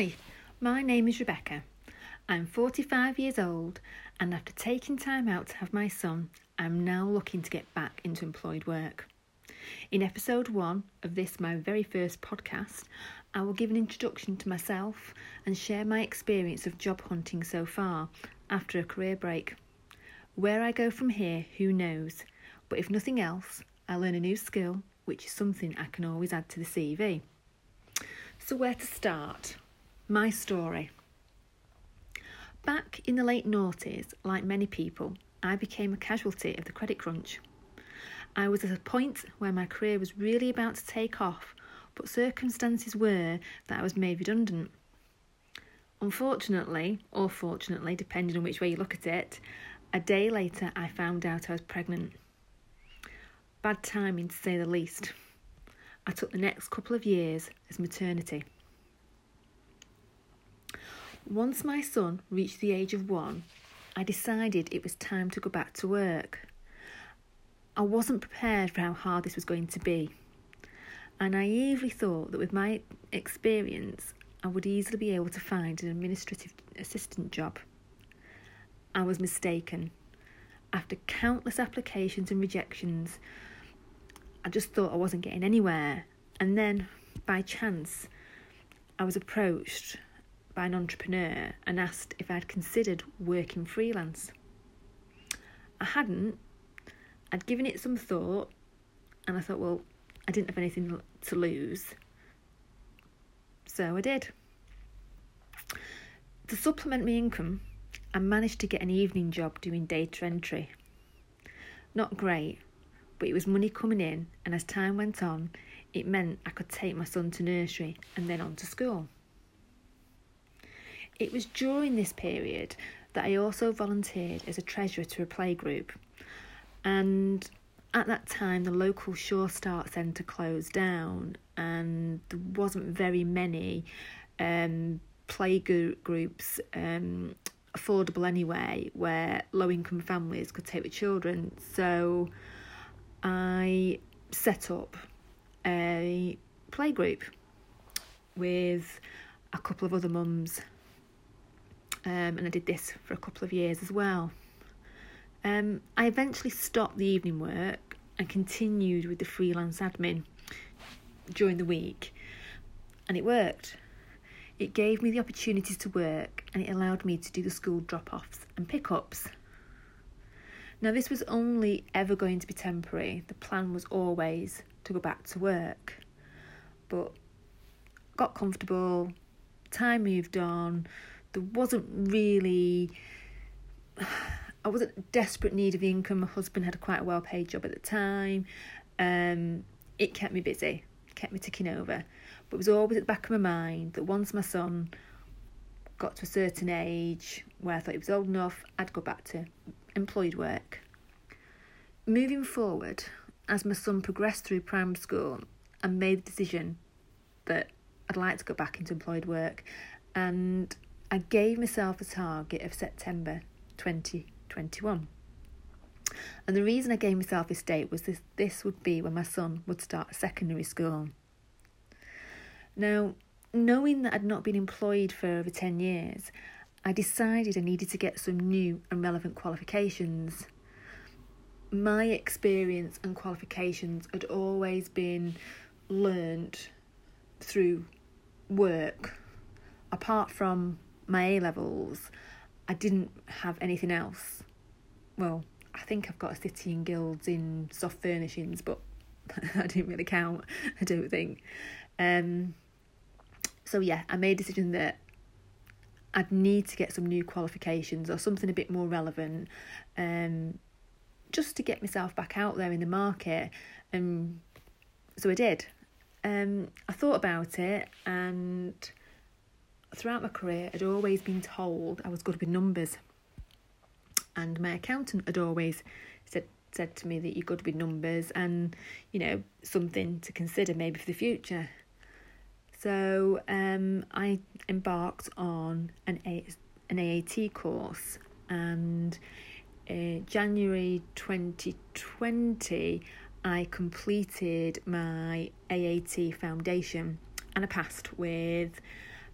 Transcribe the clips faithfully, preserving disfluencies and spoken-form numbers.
Hi, my name is Rebecca. I'm forty-five years old, and after taking time out to have my son, I'm now looking to get back into employed work. In episode one of this, my very first podcast, I will give an introduction to myself and share my experience of job hunting so far after a career break. Where I go from here, who knows? But if nothing else, I learn a new skill, which is something I can always add to the C V. So where to start? My story. Back in the late noughties, like many people, I became a casualty of the credit crunch. I was at a point where my career was really about to take off, but circumstances were that I was made redundant. Unfortunately, or fortunately, depending on which way you look at it, a day later I found out I was pregnant. Bad timing, to say the least. I took the next couple of years as maternity. Once my son reached the age of one, I decided it was time to go back to work. I wasn't prepared for how hard this was going to be. I naively thought that with my experience, I would easily be able to find an administrative assistant job. I was mistaken. After countless applications and rejections, I just thought I wasn't getting anywhere. And then, by chance, I was approached by an entrepreneur and asked if I'd considered working freelance. I hadn't. I'd given it some thought, and I thought, well, I didn't have anything to lose. So I did. To supplement my income, I managed to get an evening job doing data entry. Not great, but it was money coming in, and as time went on, it meant I could take my son to nursery and then on to school. It was during this period that I also volunteered as a treasurer to a playgroup, and at that time the local Sure Start Centre closed down, and there wasn't very many um, playgroups um, affordable anyway, where low-income families could take their children. So I set up a playgroup with a couple of other mums, um, and I did this for a couple of years as well. Um, I eventually stopped the evening work and continued with the freelance admin during the week, and it worked. It gave me the opportunities to work, and it allowed me to do the school drop-offs and pick-ups. Now, this was only ever going to be temporary. The plan was always to go back to work. But got comfortable, time moved on. There wasn't really... I wasn't in desperate need of income. My husband had a quite a well-paid job at the time. Um, it kept me busy, kept me ticking over. But it was always at the back of my mind that once my son got to a certain age where I thought he was old enough, I'd go back to employed work. Moving forward, as my son progressed through primary school, I made the decision that I'd like to go back into employed work, and I gave myself a target of September twenty twenty-one. And the reason I gave myself this date was this, this would be when my son would start secondary school. Now, knowing that I'd not been employed for over ten years, I decided I needed to get some new and relevant qualifications. My experience and qualifications had always been learnt through work. Apart from my A-levels, I didn't have anything else. Well, I think I've got a City and Guilds in soft furnishings, but that didn't really count, I don't think. Um... So yeah, I made a decision that I'd need to get some new qualifications or something a bit more relevant, um, just to get myself back out there in the market. Um, so I did. Um, I thought about it, and throughout my career, I'd always been told I was good with numbers. And my accountant had always said said to me that you're good with numbers and, you know, something to consider maybe for the future. So um, I embarked on an A- an A A T course, and in January twenty twenty, I completed my A A T foundation, and I passed with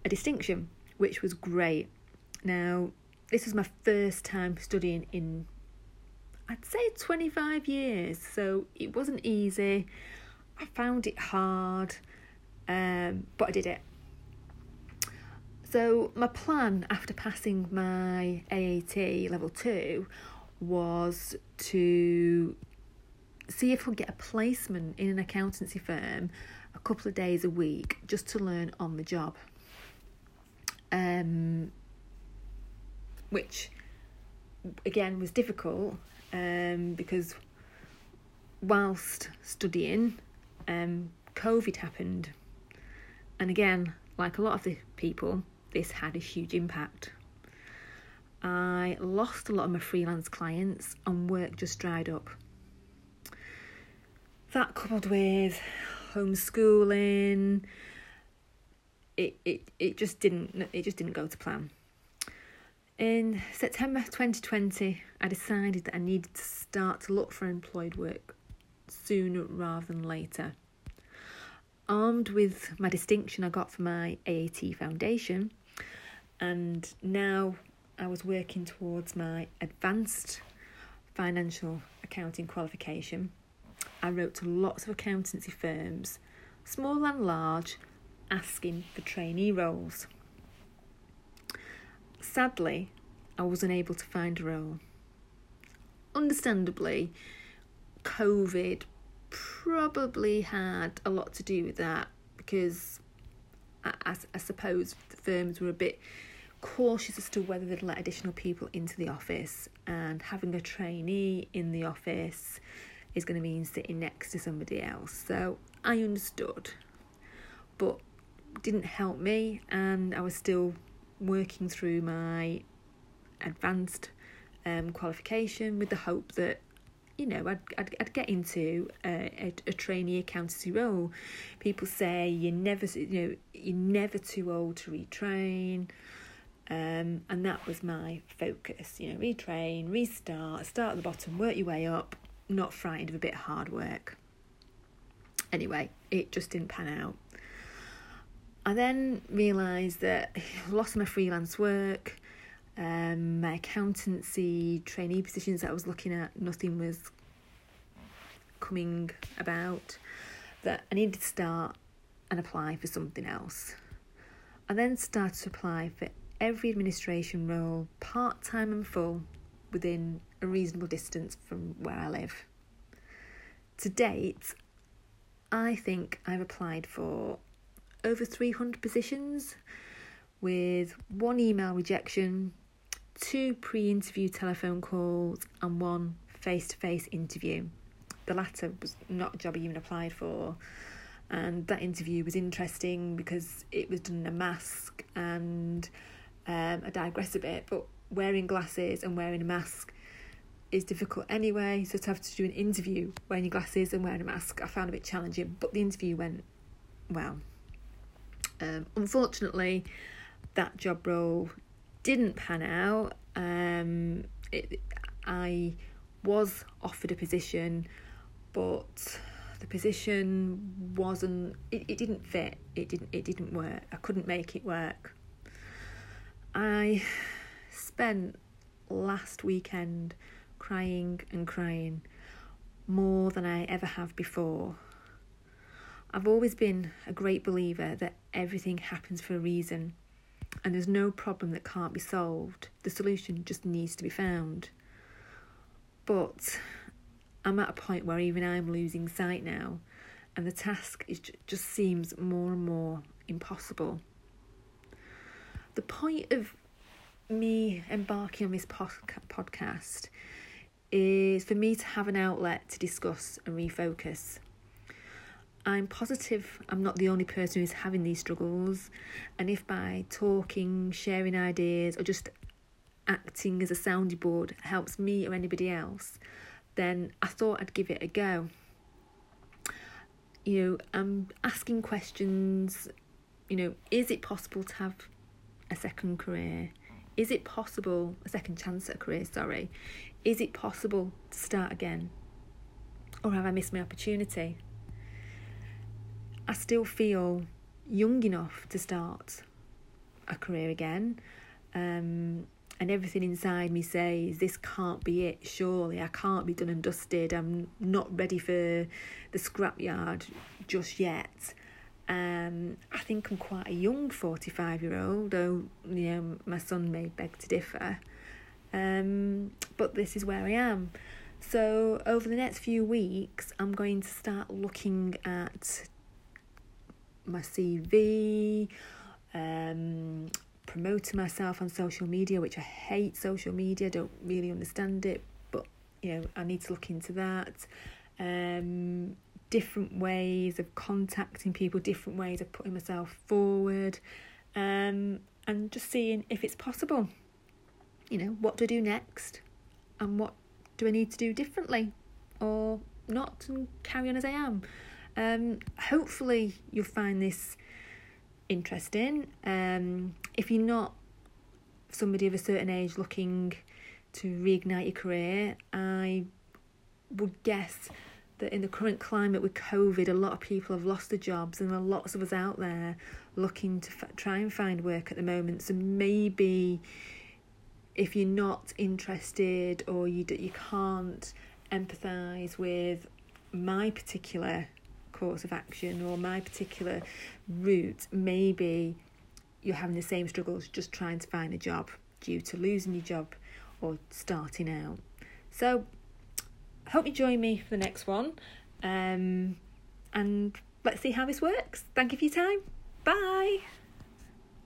a distinction, which was great. Now, this was my first time studying in, I'd say, twenty-five years, so it wasn't easy. I found it hard, um, but I did it. So my plan after passing my A A T level two was to see if we'll get a placement in an accountancy firm a couple of days a week, just to learn on the job, um, which again was difficult, um, because whilst studying, um, COVID happened, and again, like a lot of the people, this had a huge impact. I lost a lot of my freelance clients and work just dried up. That coupled with homeschooling, it, it it just didn't it just didn't go to plan. In September twenty twenty, I decided that I needed to start to look for employed work sooner rather than later. Armed with my distinction I got for my A A T foundation, and now I was working towards my advanced financial accounting qualification, I wrote to lots of accountancy firms, small and large, asking for trainee roles. Sadly, I was unable to find a role. Understandably, COVID probably had a lot to do with that, because I, I, I suppose the firms were a bit cautious as to whether they'd let additional people into the office, and having a trainee in the office is going to mean sitting next to somebody else. So I understood, but didn't help me, and I was still working through my advanced um, qualification with the hope that, you know, I'd I'd, I'd get into a, a, a trainee accountancy role. People say you're never, you know, you're never too old to retrain, um, and that was my focus. You know, retrain, restart, start at the bottom, work your way up. Not frightened of a bit of hard work. Anyway, it just didn't pan out. I then realised that I lost my freelance work, um, my accountancy trainee positions that I was looking at, nothing was coming about, that I needed to start and apply for something else. I then started to apply for every administration role, part-time and full, within a reasonable distance from where I live. To date, I think I've applied for over three hundred positions, with one email rejection, two pre-interview telephone calls, and one face-to-face interview. The latter was not a job I even applied for, and that interview was interesting because it was done in a mask, and um, I digress a bit, but wearing glasses and wearing a mask is difficult anyway, so to have to do an interview wearing your glasses and wearing a mask, I found a bit challenging, but the interview went well. Um, unfortunately, that job role didn't pan out. Um, it, I was offered a position, but the position wasn't, it, it didn't fit, it didn't, it didn't work, I couldn't make it work. I spent last weekend crying and crying more than I ever have before. I've always been a great believer that everything happens for a reason, and there's no problem that can't be solved. The solution just needs to be found. But I'm at a point where even I'm losing sight now, and the task is, just seems more and more impossible. The point of me embarking on this podcast is for me to have an outlet to discuss and refocus. I'm positive I'm not the only person who's having these struggles, and if by talking, sharing ideas, or just acting as a sounding board helps me or anybody else, then I thought I'd give it a go. You know, I'm asking questions, you know, is it possible to have a second career? Is it possible, a second chance at a career, sorry, is it possible to start again? Or have I missed my opportunity? I still feel young enough to start, a career again. Um, and everything inside me says, this can't be it, surely. I can't be done and dusted. I'm not ready for the scrapyard just yet. Um, I think I'm quite a young forty-five-year-old, though, you know, my son may beg to differ. Um, but this is where I am. So over the next few weeks, I'm going to start looking at my C V, um, promoting myself on social media, which I hate social media, don't really understand it, but, you know, I need to look into that. Um, different ways of contacting people, different ways of putting myself forward, um, and just seeing if it's possible. You know, what to do next, and what do I need to do differently or not, and carry on as I am. Um, hopefully you'll find this interesting. Um, if you're not somebody of a certain age looking to reignite your career, I would guess that in the current climate with COVID, a lot of people have lost their jobs, and there are lots of us out there looking to f- try and find work at the moment. So maybe if you're not interested, or you you can't empathise with my particular course of action or my particular route, maybe you're having the same struggles just trying to find a job due to losing your job or starting out. So I hope you join me for the next one, um, and let's see how this works. Thank you for your time. Bye.